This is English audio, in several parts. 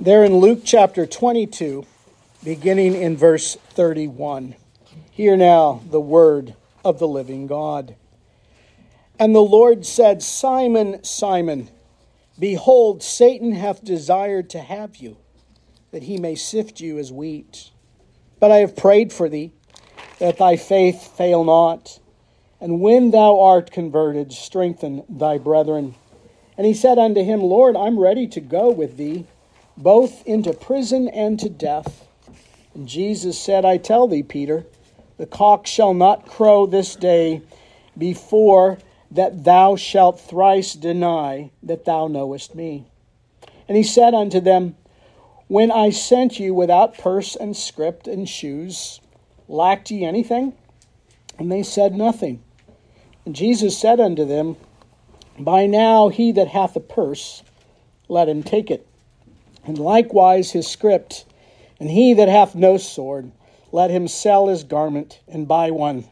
There in Luke chapter 22, beginning in verse 31. Hear now the word of the living God. And the Lord said, Simon, Simon, behold, Satan hath desired to have you, that he may sift you as wheat. But I have prayed for thee, that thy faith fail not. And when thou art converted, strengthen thy brethren. And he said unto him, Lord, I'm ready to go with thee, both into prison and to death. And Jesus said, I tell thee, Peter, the cock shall not crow this day before that thou shalt thrice deny that thou knowest me. And he said unto them, When I sent you without purse and scrip and shoes, lacked ye anything? And they said nothing. And Jesus said unto them, By now he that hath a purse, let him take it, and likewise his scrip. And he that hath no sword, let him sell his garment and buy one.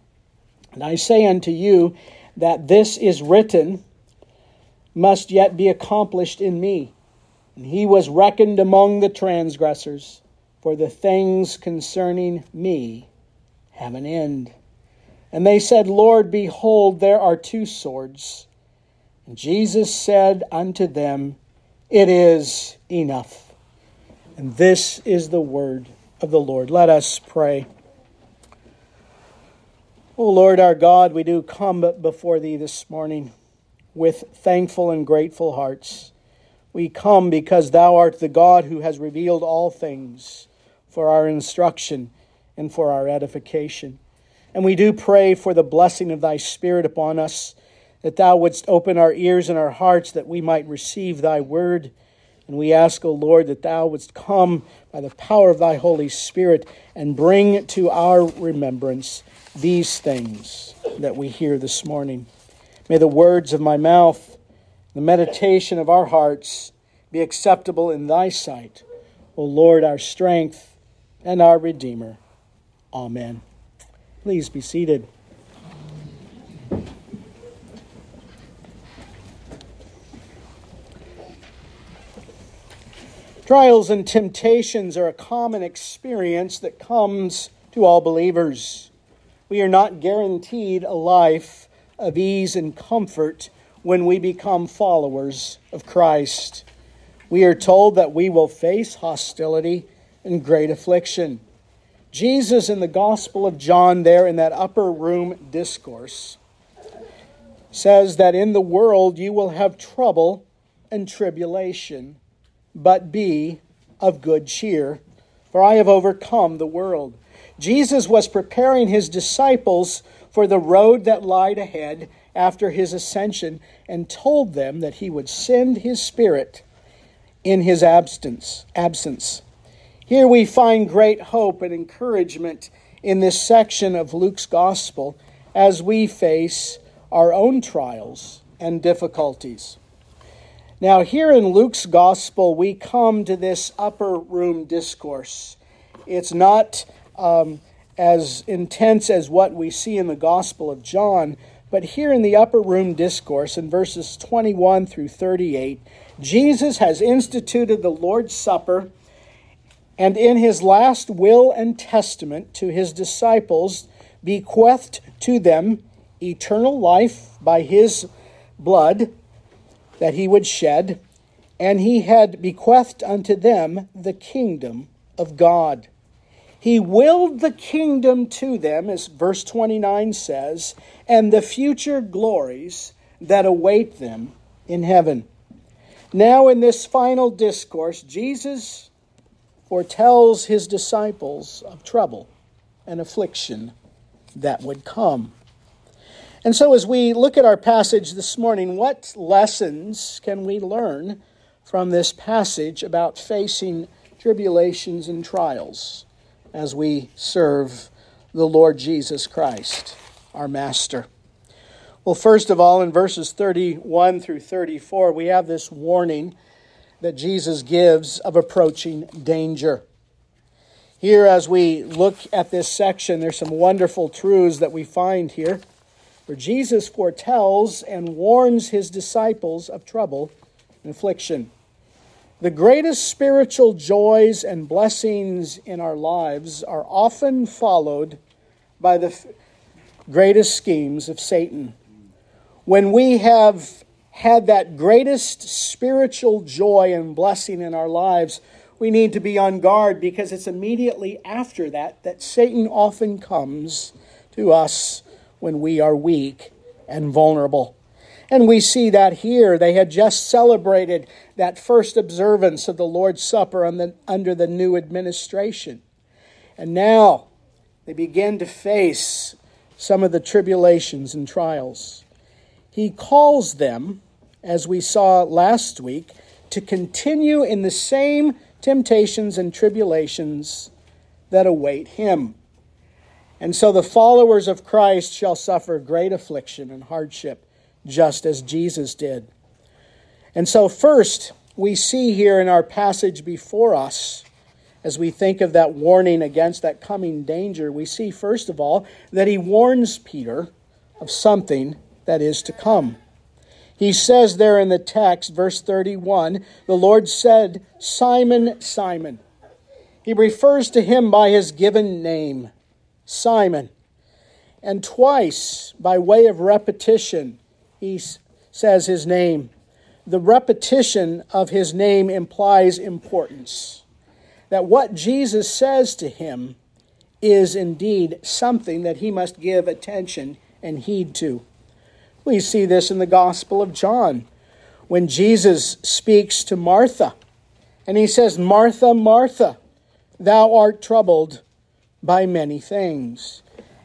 And I say unto you, that this is written, must yet be accomplished in me. And he was reckoned among the transgressors, for the things concerning me have an end. And they said, Lord, behold, there are two swords. And Jesus said unto them, It is enough. And this is the word of the Lord. Let us pray. O Lord our God, we do come before Thee this morning with thankful and grateful hearts. We come because Thou art the God who has revealed all things for our instruction and for our edification. And we do pray for the blessing of Thy Spirit upon us, that Thou wouldst open our ears and our hearts that we might receive Thy word. And we ask, O Lord, that Thou wouldst come by the power of Thy Holy Spirit and bring to our remembrance these things that we hear this morning. May the words of my mouth, the meditation of our hearts, be acceptable in Thy sight, O Lord, our strength and our Redeemer. Amen. Please be seated. Trials and temptations are a common experience that comes to all believers. We are not guaranteed a life of ease and comfort when we become followers of Christ. We are told that we will face hostility and great affliction. Jesus in the Gospel of John there in that upper room discourse says that in the world you will have trouble and tribulation, but be of good cheer, for I have overcome the world. Jesus was preparing his disciples for the road that lied ahead after his ascension and told them that he would send his Spirit in his absence. Here we find great hope and encouragement in this section of Luke's Gospel as we face our own trials and difficulties. Now, here in Luke's Gospel, we come to this upper room discourse. It's not as intense as what we see in the Gospel of John, but here in the upper room discourse, in verses 21 through 38, Jesus has instituted the Lord's Supper, and in his last will and testament to his disciples, bequeathed to them eternal life by his blood that he would shed, and he had bequeathed unto them the kingdom of God. He willed the kingdom to them, as verse 29 says, and the future glories that await them in heaven. Now in this final discourse, Jesus foretells his disciples of trouble and affliction that would come. And so as we look at our passage this morning, what lessons can we learn from this passage about facing tribulations and trials as we serve the Lord Jesus Christ, our Master? Well, first of all, in verses 31 through 34, we have this warning that Jesus gives of approaching danger. Here, as we look at this section, there's some wonderful truths that we find here, for Jesus foretells and warns his disciples of trouble and affliction. The greatest spiritual joys and blessings in our lives are often followed by the greatest schemes of Satan. When we have had that greatest spiritual joy and blessing in our lives, we need to be on guard, because it's immediately after that that Satan often comes to us when we are weak and vulnerable. And we see that here. They had just celebrated that first observance of the Lord's Supper under the new administration. And now they begin to face some of the tribulations and trials. He calls them, as we saw last week, to continue in the same temptations and tribulations that await him. And so the followers of Christ shall suffer great affliction and hardship, just as Jesus did. And so first, we see here in our passage before us, as we think of that warning against that coming danger, we see, first of all, that he warns Peter of something that is to come. He says there in the text, verse 31, the Lord said, "Simon, Simon." He refers to him by his given name, Simon. And twice, by way of repetition, he says his name. The repetition of his name implies importance. That what Jesus says to him is indeed something that he must give attention and heed to. We see this in the Gospel of John, when Jesus speaks to Martha, and he says, "Martha, Martha, thou art troubled by many things."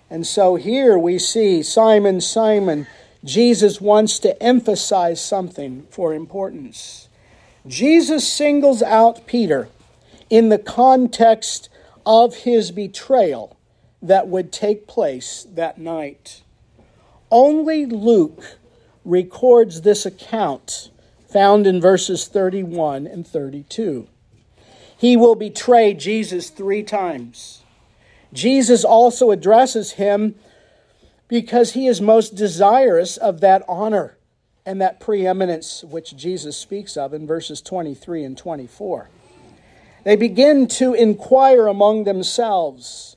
And so here we see, Simon, Simon, Jesus wants to emphasize something for importance. Jesus singles out Peter in the context of his betrayal that would take place that night. Only Luke records this account, found in verses 31 and 32. He will betray Jesus 3 times. Jesus also addresses him because he is most desirous of that honor and that preeminence which Jesus speaks of in verses 23 and 24. They begin to inquire among themselves.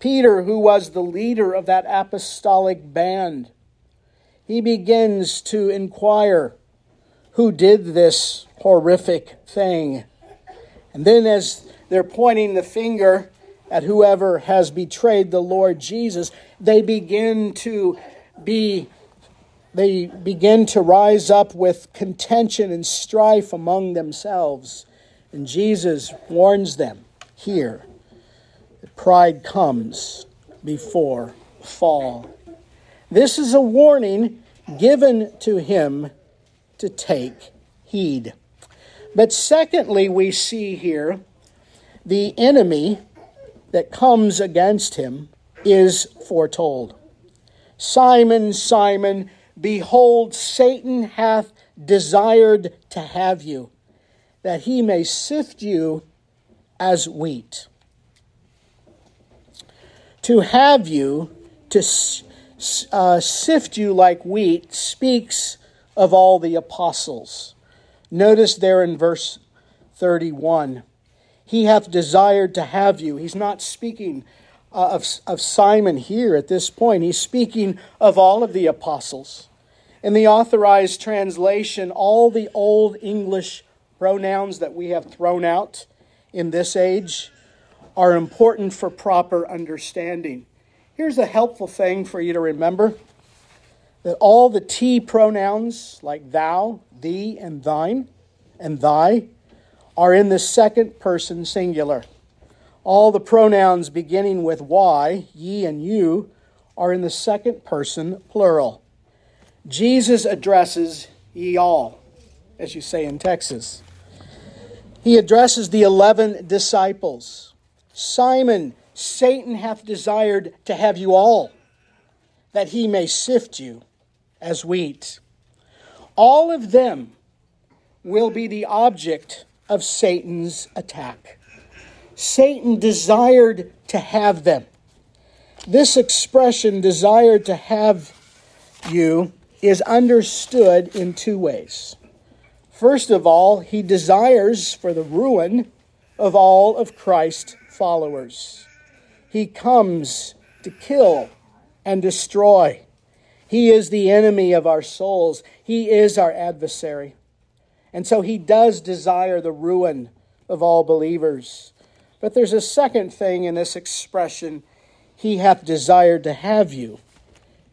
Peter, who was the leader of that apostolic band, he begins to inquire, who did this horrific thing? And then as they're pointing the finger at whoever has betrayed the Lord Jesus, they begin to rise up with contention and strife among themselves. And Jesus warns them here that pride comes before fall. This is a warning given to him to take heed. But secondly, we see here the enemy that comes against him is foretold. "Simon, Simon, behold, Satan hath desired to have you, that he may sift you as wheat." To have you, sift you like wheat, speaks of all the apostles. Notice there in verse 31, he hath desired to have you. He's not speaking of Simon here at this point. He's speaking of all of the apostles. In the Authorized Translation, all the Old English pronouns that we have thrown out in this age are important for proper understanding. Here's a helpful thing for you to remember, that all the T pronouns, like thou, thee, and thine, and thy, are in the second person singular. All the pronouns beginning with Y, ye and you, are in the second person plural. Jesus addresses ye all, as you say in Texas. He addresses the 11 disciples. "Simon, Satan hath desired to have you all, that he may sift you as wheat." All of them will be the object of Satan's attack. Satan desired to have them. This expression, "desired to have you," is understood in 2 ways. First of all, he desires for the ruin of all of Christ's followers. He comes to kill and destroy. He is the enemy of our souls. He is our adversary. And so he does desire the ruin of all believers. But there's a second thing in this expression, he hath desired to have you,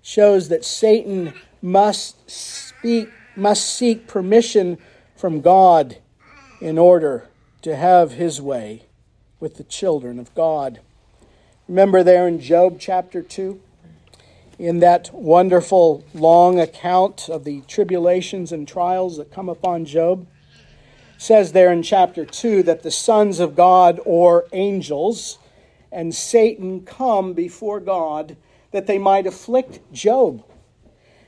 shows that Satan must seek permission from God in order to have his way with the children of God. Remember there in Job chapter 2, in that wonderful long account of the tribulations and trials that come upon Job, says there in chapter 2 that the sons of God or angels and Satan come before God that they might afflict Job.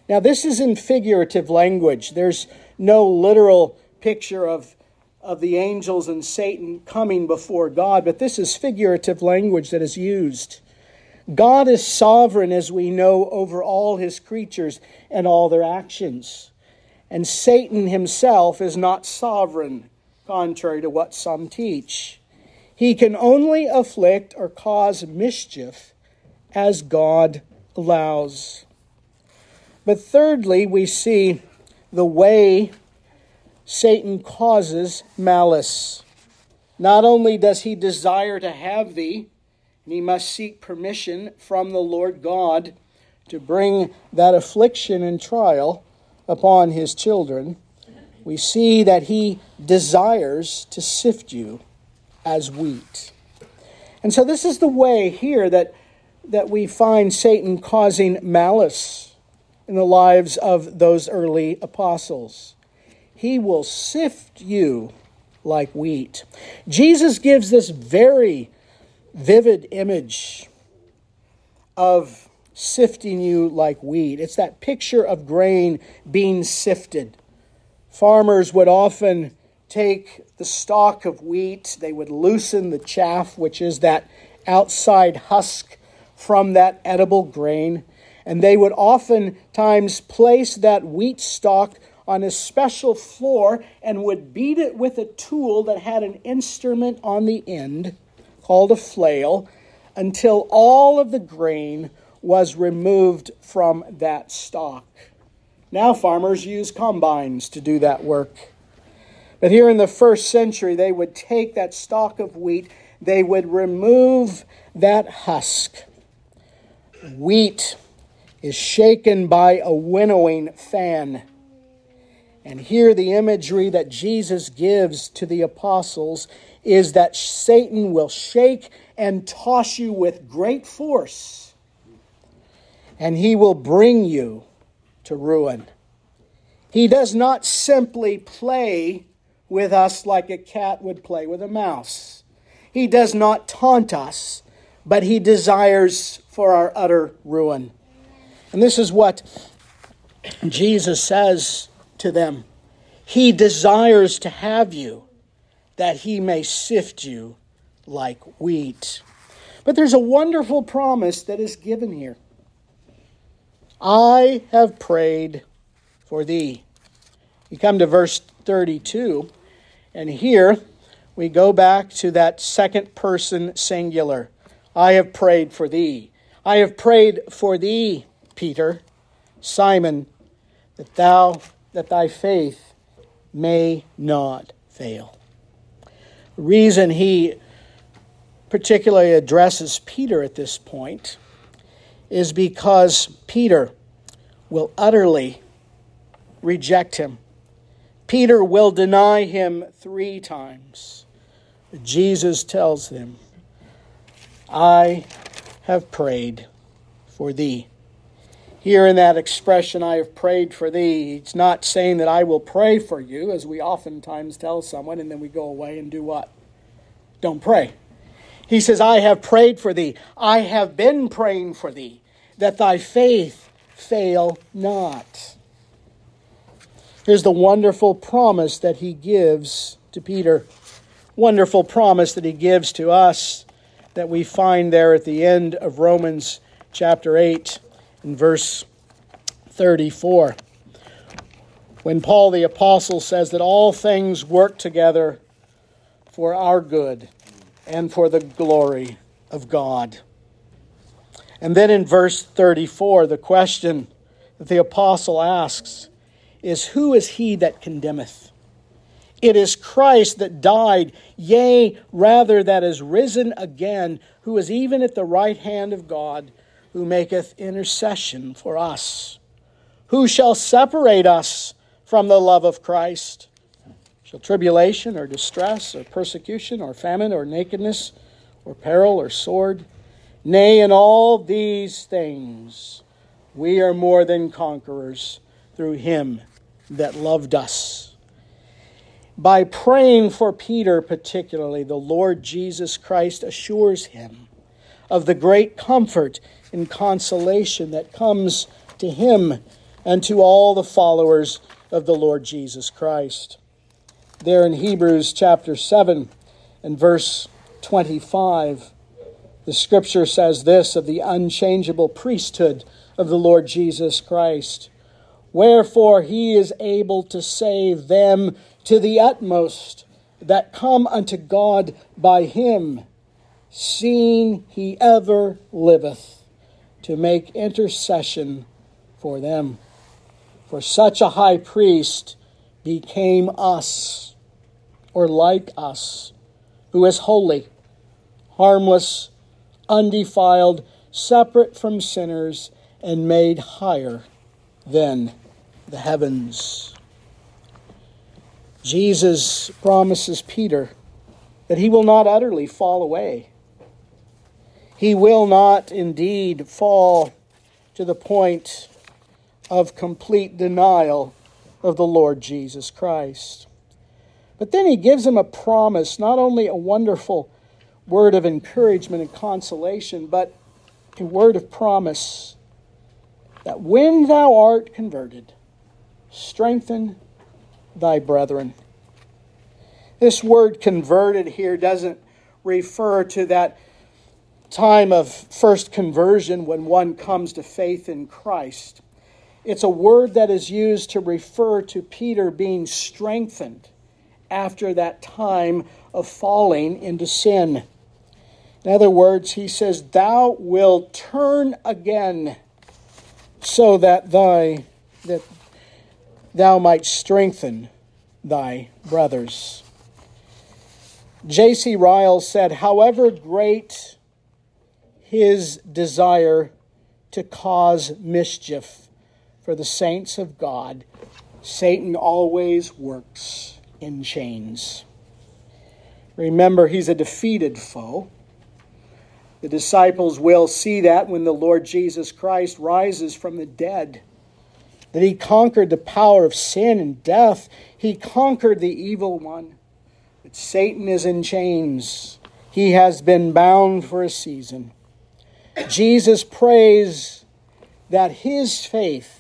Now this is in figurative language. There's no literal picture of the angels and Satan coming before God, but this is figurative language that is used. God is sovereign, as we know, over all his creatures and all their actions. And Satan himself is not sovereign, contrary to what some teach. He can only afflict or cause mischief as God allows. But thirdly, we see the way Satan causes malice. Not only does he desire to have thee, and he must seek permission from the Lord God to bring that affliction and trial upon his children, we see that he desires to sift you as wheat. And so this is the way here that we find Satan causing malice in the lives of those early apostles. He will sift you like wheat. Jesus gives this very vivid image of sifting you like wheat. It's that picture of grain being sifted. Farmers would often take the stalk of wheat, they would loosen the chaff, which is that outside husk from that edible grain, and they would oftentimes place that wheat stalk on a special floor and would beat it with a tool that had an instrument on the end called a flail, until all of the grain was removed from that stalk. Now farmers use combines to do that work. But here in the first century, they would take that stalk of wheat, they would remove that husk. Wheat is shaken by a winnowing fan. And here the imagery that Jesus gives to the apostles is that Satan will shake and toss you with great force, and he will bring you to ruin. He does not simply play with us like a cat would play with a mouse. He does not taunt us, but he desires for our utter ruin. And this is what Jesus says to them. He desires to have you, that he may sift you like wheat. But there's a wonderful promise that is given here. I have prayed for thee. You come to verse 32, and here we go back to that second person singular. I have prayed for thee. I have prayed for thee, Peter, Simon, that thy faith may not fail. The reason he particularly addresses Peter at this point is because Peter will utterly reject him. Peter will deny him 3 times. But Jesus tells them, I have prayed for thee. Here in that expression, I have prayed for thee, it's not saying that I will pray for you, as we oftentimes tell someone, and then we go away and do what? Don't pray. He says, I have prayed for thee. I have been praying for thee, that thy faith fail not. Here's the wonderful promise that he gives to Peter. Wonderful promise that he gives to us that we find there at the end of Romans chapter 8. In verse 34, when Paul the Apostle says that all things work together for our good and for the glory of God. And then in verse 34, the question that the Apostle asks is, who is he that condemneth? It is Christ that died, yea, rather that is risen again, who is even at the right hand of God, who maketh intercession for us. Who shall separate us from the love of Christ? Shall tribulation or distress or persecution or famine or nakedness or peril or sword? Nay, in all these things we are more than conquerors through him that loved us. By praying for Peter particularly, the Lord Jesus Christ assures him of the great comfort and consolation that comes to him and to all the followers of the Lord Jesus Christ. There in Hebrews chapter 7 and verse 25, the Scripture says this of the unchangeable priesthood of the Lord Jesus Christ: "Wherefore he is able to save them to the utmost that come unto God by him, seeing he ever liveth to make intercession for them. For such a high priest became us," or like us, "who is holy, harmless, undefiled, separate from sinners, and made higher than the heavens." Jesus promises Peter that he will not utterly fall away. He will not indeed fall to the point of complete denial of the Lord Jesus Christ. But then he gives him a promise, not only a wonderful word of encouragement and consolation, but a word of promise that when thou art converted, strengthen thy brethren. This word converted here doesn't refer to that time of first conversion when one comes to faith in Christ. It's a word that is used to refer to Peter being strengthened after that time of falling into sin. In other words, he says, "Thou wilt turn again, so that thou might strengthen thy brothers." J.C. Ryle said, "However great his desire to cause mischief for the saints of God, Satan always works in chains." Remember, he's a defeated foe. The disciples will see that when the Lord Jesus Christ rises from the dead, that he conquered the power of sin and death. He conquered the evil one. But Satan is in chains. He has been bound for a season. Jesus prays that his faith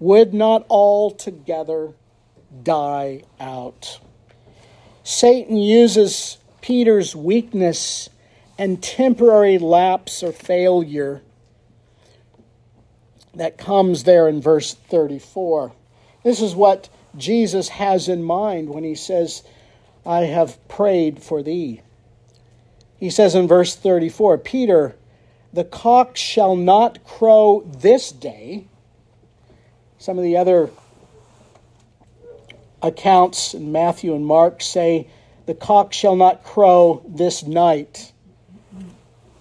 would not altogether die out. Satan uses Peter's weakness and temporary lapse or failure that comes there in verse 34. This is what Jesus has in mind when he says, "I have prayed for thee." He says in verse 34, "Peter, the cock shall not crow this day." Some of the other accounts in Matthew and Mark say, "The cock shall not crow this night."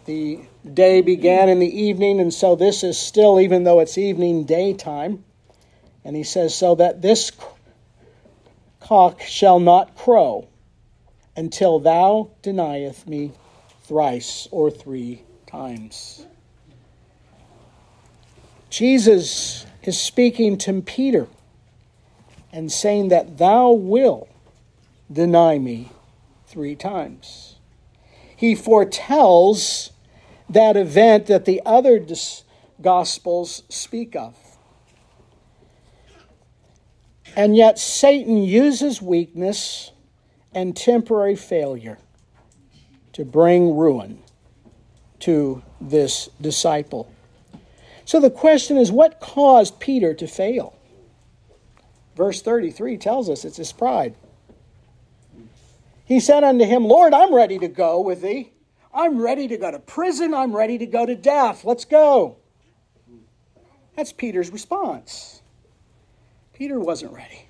The day began in the evening, and so this is still, even though it's evening, daytime. And he says, so that this cock shall not crow until thou denieth me thrice or three times. Jesus is speaking to Peter and saying that thou will deny me three times. He foretells that event that the other Gospels speak of. And yet Satan uses weakness and temporary failure to bring ruin to this disciple. So the question is, what caused Peter to fail? Verse 33 tells us it's his pride. He said unto him, Lord, I'm ready to go with thee. I'm ready to go to prison. I'm ready to go to death. Let's go. That's Peter's response. Peter wasn't ready.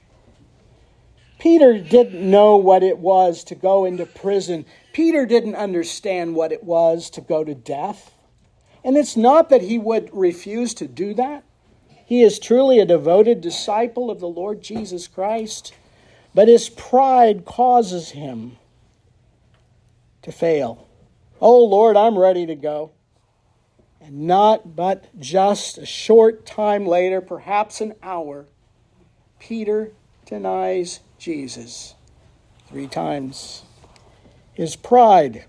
Peter didn't know what it was to go into prison. Peter didn't understand what it was to go to death. And it's not that he would refuse to do that. He is truly a devoted disciple of the Lord Jesus Christ. But his pride causes him to fail. Oh, Lord, I'm ready to go. And not but just a short time later, perhaps an hour, Peter denies Jesus 3 times. His pride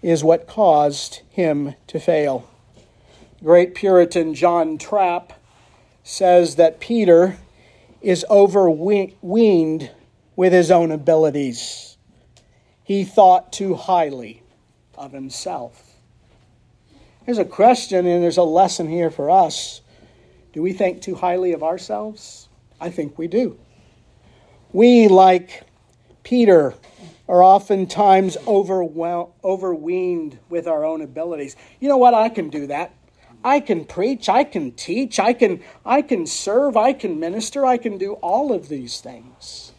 is what caused him to fail. Great Puritan John Trapp says that Peter is overweened with his own abilities. He thought too highly of himself. There's a question and there's a lesson here for us. Do we think too highly of ourselves? I think we do. We, like Peter, are oftentimes overweened with our own abilities. You know what? I can do that. I can preach, I can teach, I can serve, I can minister, I can do all of these things.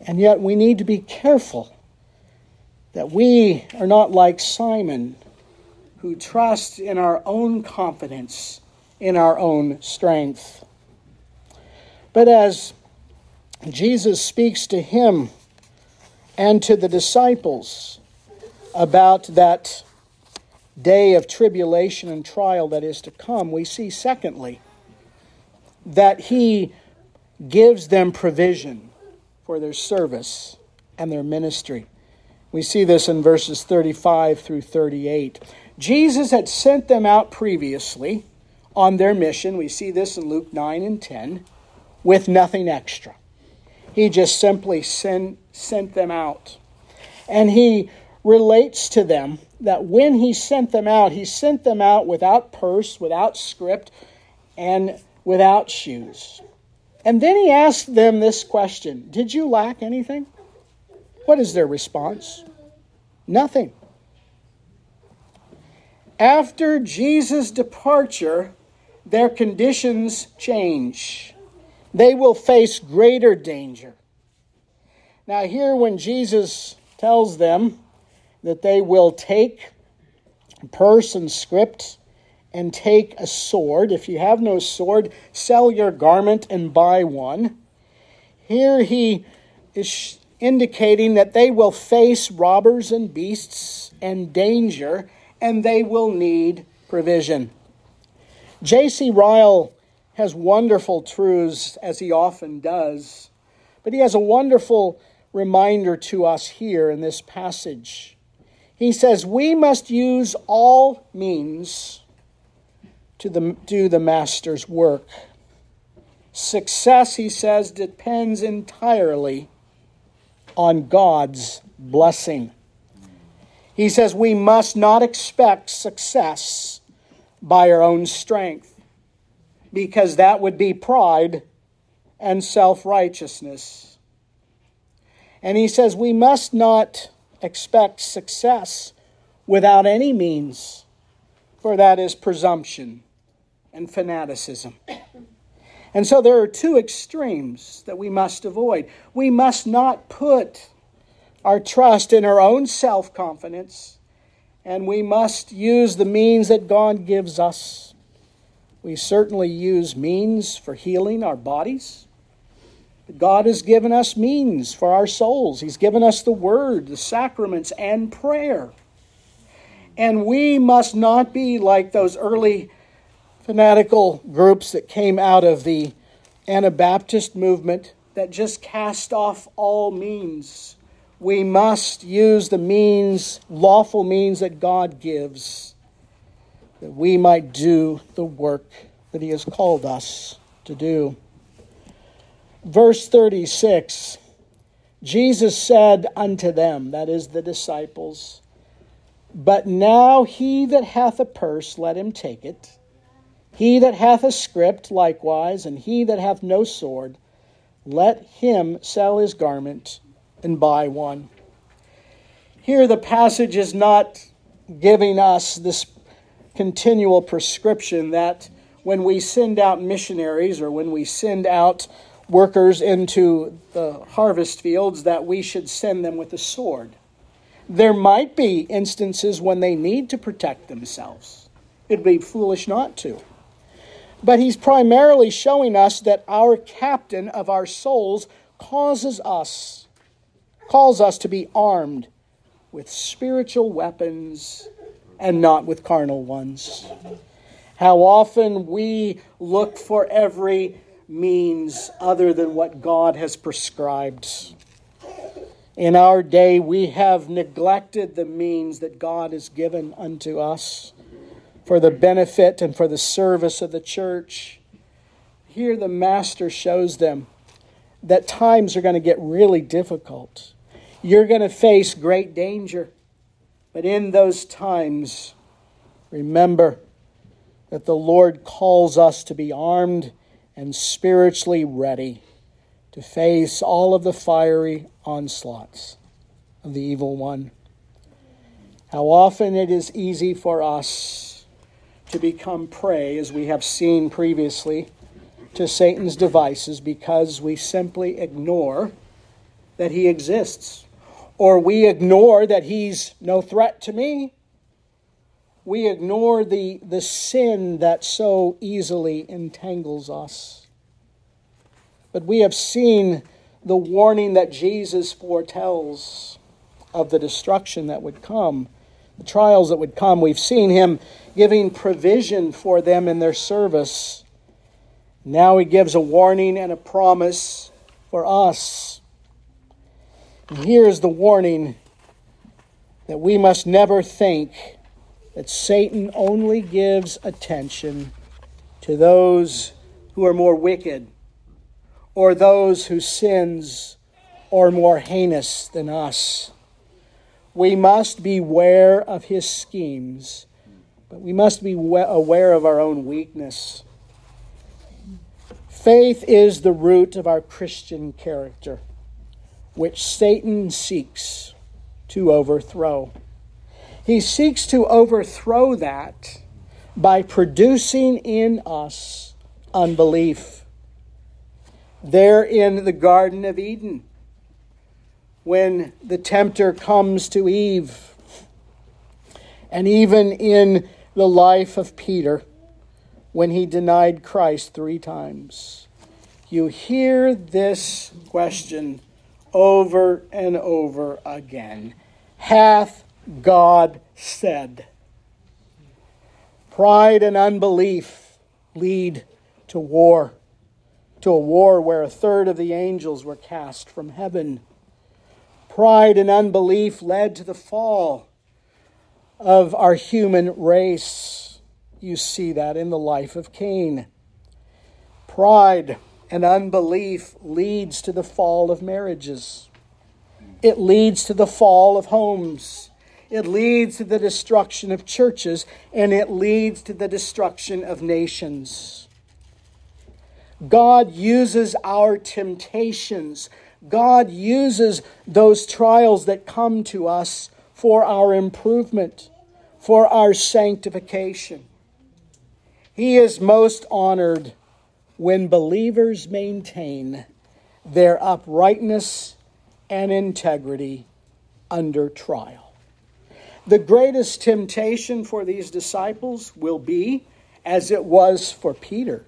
And yet we need to be careful that we are not like Simon, who trusts in our own confidence, in our own strength. But as Jesus speaks to him and to the disciples about that day of tribulation and trial that is to come, we see, secondly, that he gives them provision for their service and their ministry. We see this in verses 35 through 38. Jesus had sent them out previously on their mission. We see this in Luke 9 and 10, with nothing extra. He just simply sent them out. And he relates to them that when he sent them out without purse, without script, and without shoes. And then he asked them this question, did you lack anything? What is their response? Nothing. After Jesus' departure, their conditions change. They will face greater danger. Now here, when Jesus tells them that they will take a purse and script and take a sword. If you have no sword, sell your garment and buy one. Here he is indicating that they will face robbers and beasts and danger, and they will need provision. J.C. Ryle has wonderful truths, as he often does, but he has a wonderful reminder to us here in this passage. He says, we must use all means to do the master's work. Success, he says, depends entirely on God's blessing. He says, we must not expect success by our own strength, because that would be pride and self-righteousness. And he says, we must not expect success without any means, for that is presumption and fanaticism. And so there are 2 extremes that we must avoid. We must not put our trust in our own self-confidence, and we must use the means that God gives us. We certainly use means for healing our bodies. God has given us means for our souls. He's given us the Word, the sacraments, and prayer. And we must not be like those early fanatical groups that came out of the Anabaptist movement that just cast off all means. We must use the means, lawful means that God gives, that we might do the work that He has called us to do. Verse 36, Jesus said unto them, that is the disciples, but now he that hath a purse, let him take it, He that hath a scrip likewise, and he that hath no sword, let him sell his garment and buy one. Here the passage is not giving us this continual prescription that when we send out missionaries or when we send out workers into the harvest fields that we should send them with a sword. There might be instances when they need to protect themselves. It'd be foolish not to. But he's primarily showing us that our captain of our souls calls us to be armed with spiritual weapons and not with carnal ones. How often we look for every means other than what God has prescribed. In our day, we have neglected the means that God has given unto us for the benefit and for the service of the church. Here the Master shows them that times are going to get really difficult. You're going to face great danger. But in those times, remember that the Lord calls us to be armed and spiritually ready to face all of the fiery onslaughts of the evil one. How often it is easy for us to become prey, as we have seen previously, to Satan's devices because we simply ignore that he exists, or we ignore that he's no threat to me. We ignore the sin that so easily entangles us. But we have seen the warning that Jesus foretells of the destruction that would come, the trials that would come. We've seen him giving provision for them in their service. Now he gives a warning and a promise for us. And here's the warning that we must never think that Satan only gives attention to those who are more wicked or those whose sins are more heinous than us. We must beware of his schemes, but we must be aware of our own weakness. Faith is the root of our Christian character, which Satan seeks to overthrow. He seeks to overthrow that by producing in us unbelief. There in the Garden of Eden, when the tempter comes to Eve, and even in the life of Peter, when he denied Christ 3 times, you hear this question over and over again. Hath God said? Pride and unbelief lead to war, to a war where 1/3 of the angels were cast from heaven. Pride and unbelief led to the fall of our human race. You see that in the life of Cain. Pride and unbelief leads to the fall of marriages. It leads to the fall of homes. It leads to the destruction of churches. And it leads to the destruction of nations. God uses our temptations. God uses those trials that come to us for our improvement, for our sanctification. He is most honored when believers maintain their uprightness and integrity under trial. The greatest temptation for these disciples will be, as it was for Peter,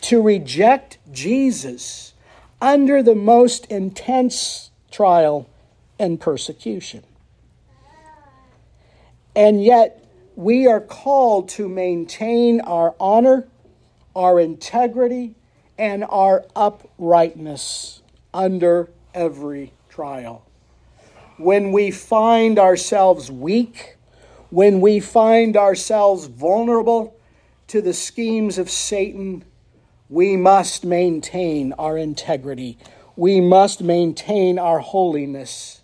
to reject Jesus under the most intense trial and persecution. And yet, we are called to maintain our honor, our integrity, and our uprightness under every trial. When we find ourselves weak, when we find ourselves vulnerable to the schemes of Satan, we must maintain our integrity. We must maintain our holiness,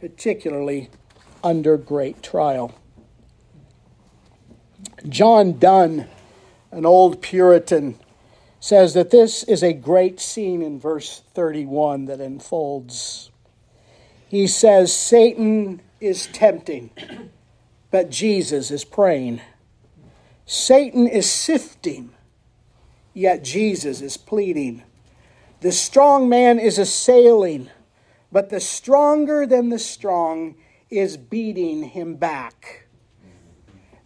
particularly under great trial. John Donne an old Puritan, says that this is a great scene in verse 31 that unfolds. He says, Satan is tempting, but Jesus is praying. Satan is sifting, yet Jesus is pleading. The strong man is assailing, but the stronger than the strong is beating him back.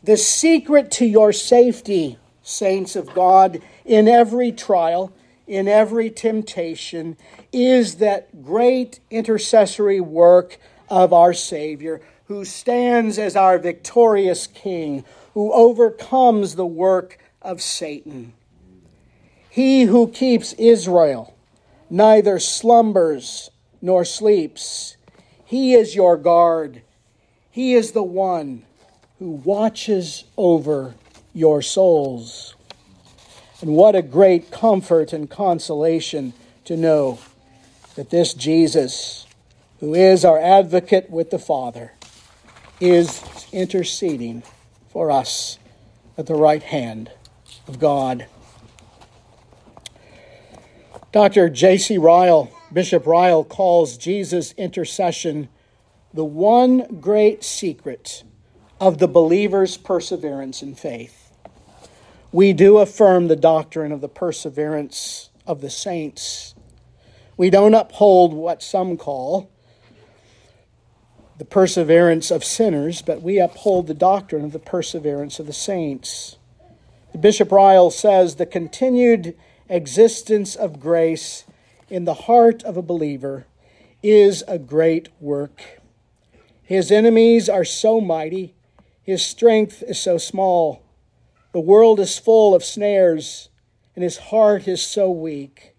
The secret to your safety, saints of God, in every trial, in every temptation, is that great intercessory work of our Savior, who stands as our victorious King, who overcomes the work of Satan. He who keeps Israel neither slumbers nor sleeps. He is your guard. He is the one who watches over your souls. And what a great comfort and consolation to know that this Jesus, who is our advocate with the Father, is interceding for us at the right hand of God. Dr. J.C. Ryle, Bishop Ryle, calls Jesus' intercession the one great secret of the believer's perseverance in faith. We do affirm the doctrine of the perseverance of the saints. We don't uphold what some call the perseverance of sinners, but we uphold the doctrine of the perseverance of the saints. Bishop Ryle says the continued existence of grace in the heart of a believer is a great work. His enemies are so mighty. His strength is so small. The world is full of snares, and his heart is so weak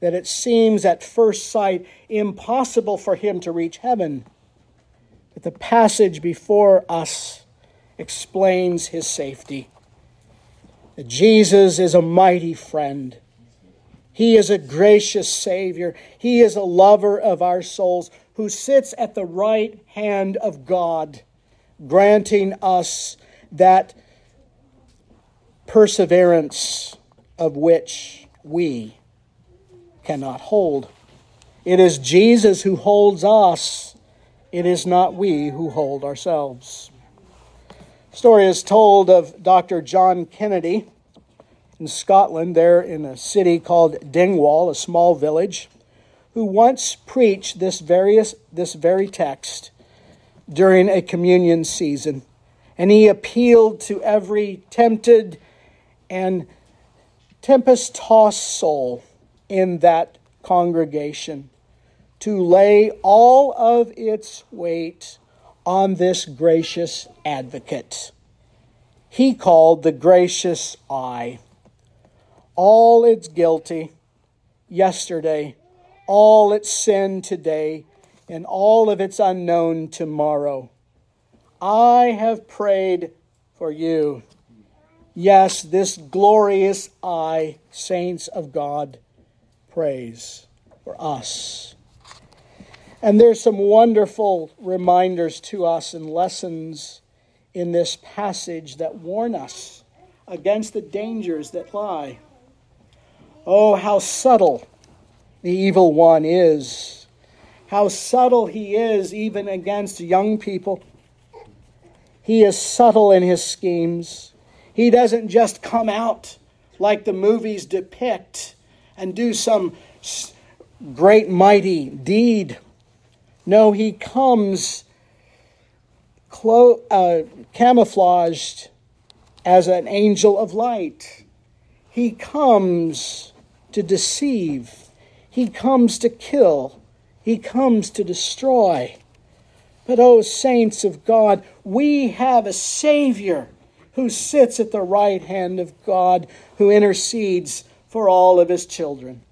that it seems at first sight impossible for him to reach heaven. But the passage before us explains his safety. That Jesus is a mighty friend. He is a gracious Savior. He is a lover of our souls who sits at the right hand of God, granting us that perseverance of which we cannot hold. It is Jesus who holds us. It is not we who hold ourselves. The story is told of Dr. John Kennedy in Scotland, there in a city called Dingwall, a small village, who once preached this very text during a communion season, and he appealed to every tempted and tempest-tossed soul in that congregation to lay all of its weight on this gracious advocate he called the gracious I. All its guilty yesterday, all its sin today, and all of its unknown tomorrow. I have prayed for you. Yes, this glorious I, saints of God, prays for us. And there's some wonderful reminders to us and lessons in this passage that warn us against the dangers that lie. Oh, how subtle the evil one is. How subtle he is, even against young people. He is subtle in his schemes. He doesn't just come out like the movies depict and do some great mighty deed. No, he comes camouflaged as an angel of light. He comes to deceive. He comes to kill. He comes to destroy. But, oh, saints of God, we have a Savior who sits at the right hand of God, who intercedes for all of his children.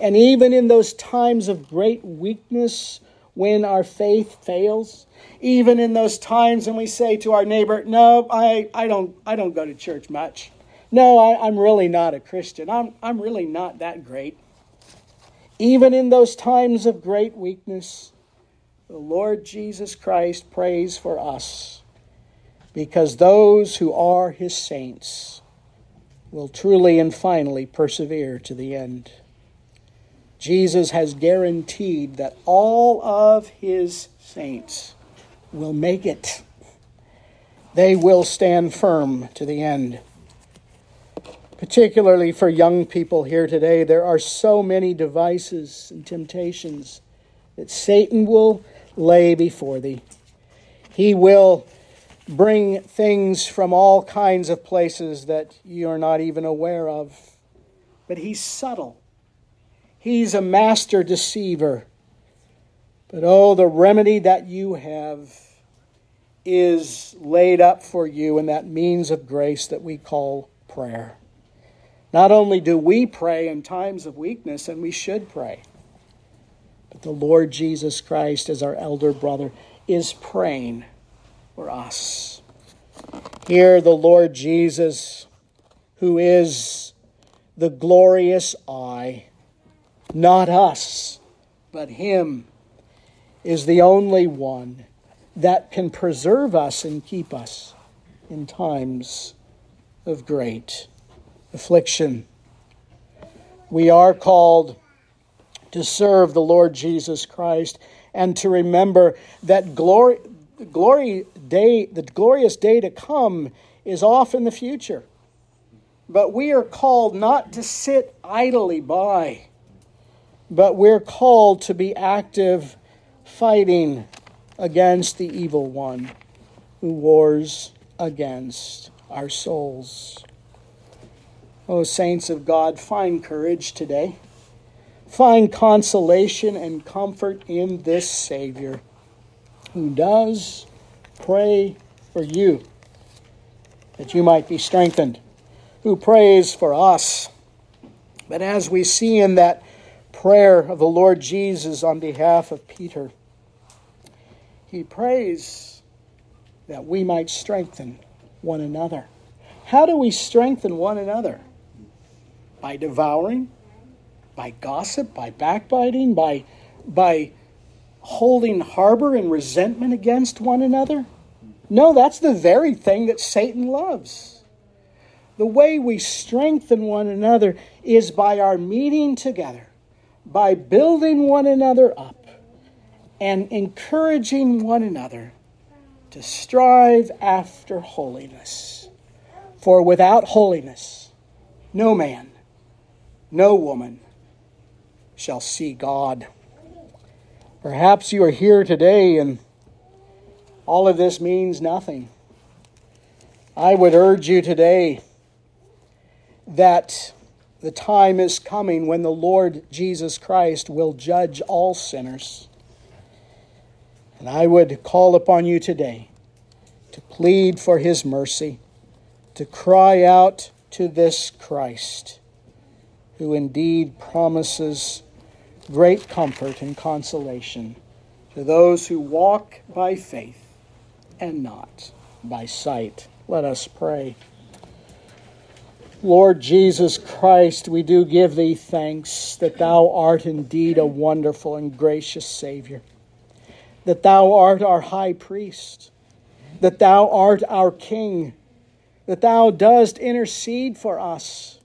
And even in those times of great weakness, when our faith fails, even in those times when we say to our neighbor, no, I don't go to church much. No, I'm really not a Christian. I'm really not that great. Even in those times of great weakness, the Lord Jesus Christ prays for us, because those who are his saints will truly and finally persevere to the end. Jesus has guaranteed that all of his saints will make it. They will stand firm to the end. Particularly for young people here today, there are so many devices and temptations that Satan will lay before thee. He will bring things from all kinds of places that you're not even aware of. But he's subtle. He's a master deceiver. But oh, the remedy that you have is laid up for you in that means of grace that we call prayer. Not only do we pray in times of weakness, and we should pray, but the Lord Jesus Christ, as our elder brother, is praying for us. Here the Lord Jesus, who is the glorious I, not us, but him, is the only one that can preserve us and keep us in times of great affliction. We are called to serve the Lord Jesus Christ and to remember that the glorious day to come is off in the future. But we are called not to sit idly by, but we're called to be active, fighting against the evil one who wars against our souls. O saints of God, find courage today. Find consolation and comfort in this Savior who does pray for you, that you might be strengthened, who prays for us. But as we see in that prayer of the Lord Jesus on behalf of Peter, he prays that we might strengthen one another. How do we strengthen one another? By devouring, by gossip, by backbiting, by holding harbor and resentment against one another? No, that's the very thing that Satan loves. The way we strengthen one another is by our meeting together, by building one another up, and encouraging one another to strive after holiness. For without holiness, no man, no woman shall see God. Perhaps you are here today and all of this means nothing. I would urge you today that the time is coming when the Lord Jesus Christ will judge all sinners. And I would call upon you today to plead for his mercy, to cry out to this Christ, who indeed promises great comfort and consolation to those who walk by faith and not by sight. Let us pray. Lord Jesus Christ, we do give thee thanks that thou art indeed a wonderful and gracious Savior, that thou art our high priest, that thou art our King, that thou dost intercede for us.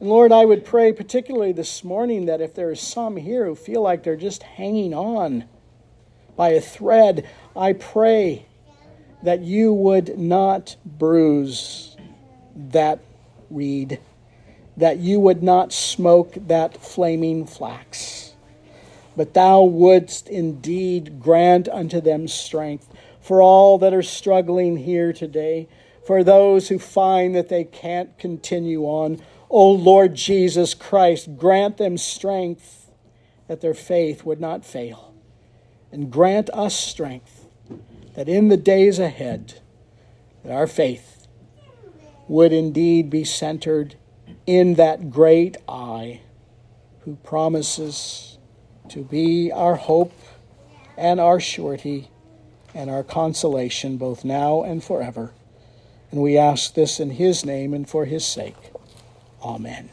And Lord, I would pray particularly this morning that if there is some here who feel like they're just hanging on by a thread, I pray that you would not bruise that reed, that you would not smoke that flaming flax, but thou wouldst indeed grant unto them strength for all that are struggling here today, for those who find that they can't continue on. O Lord Jesus Christ, grant them strength that their faith would not fail. And grant us strength that in the days ahead, that our faith would indeed be centered in that great I who promises to be our hope and our surety and our consolation both now and forever. And we ask this in his name and for his sake. Amen.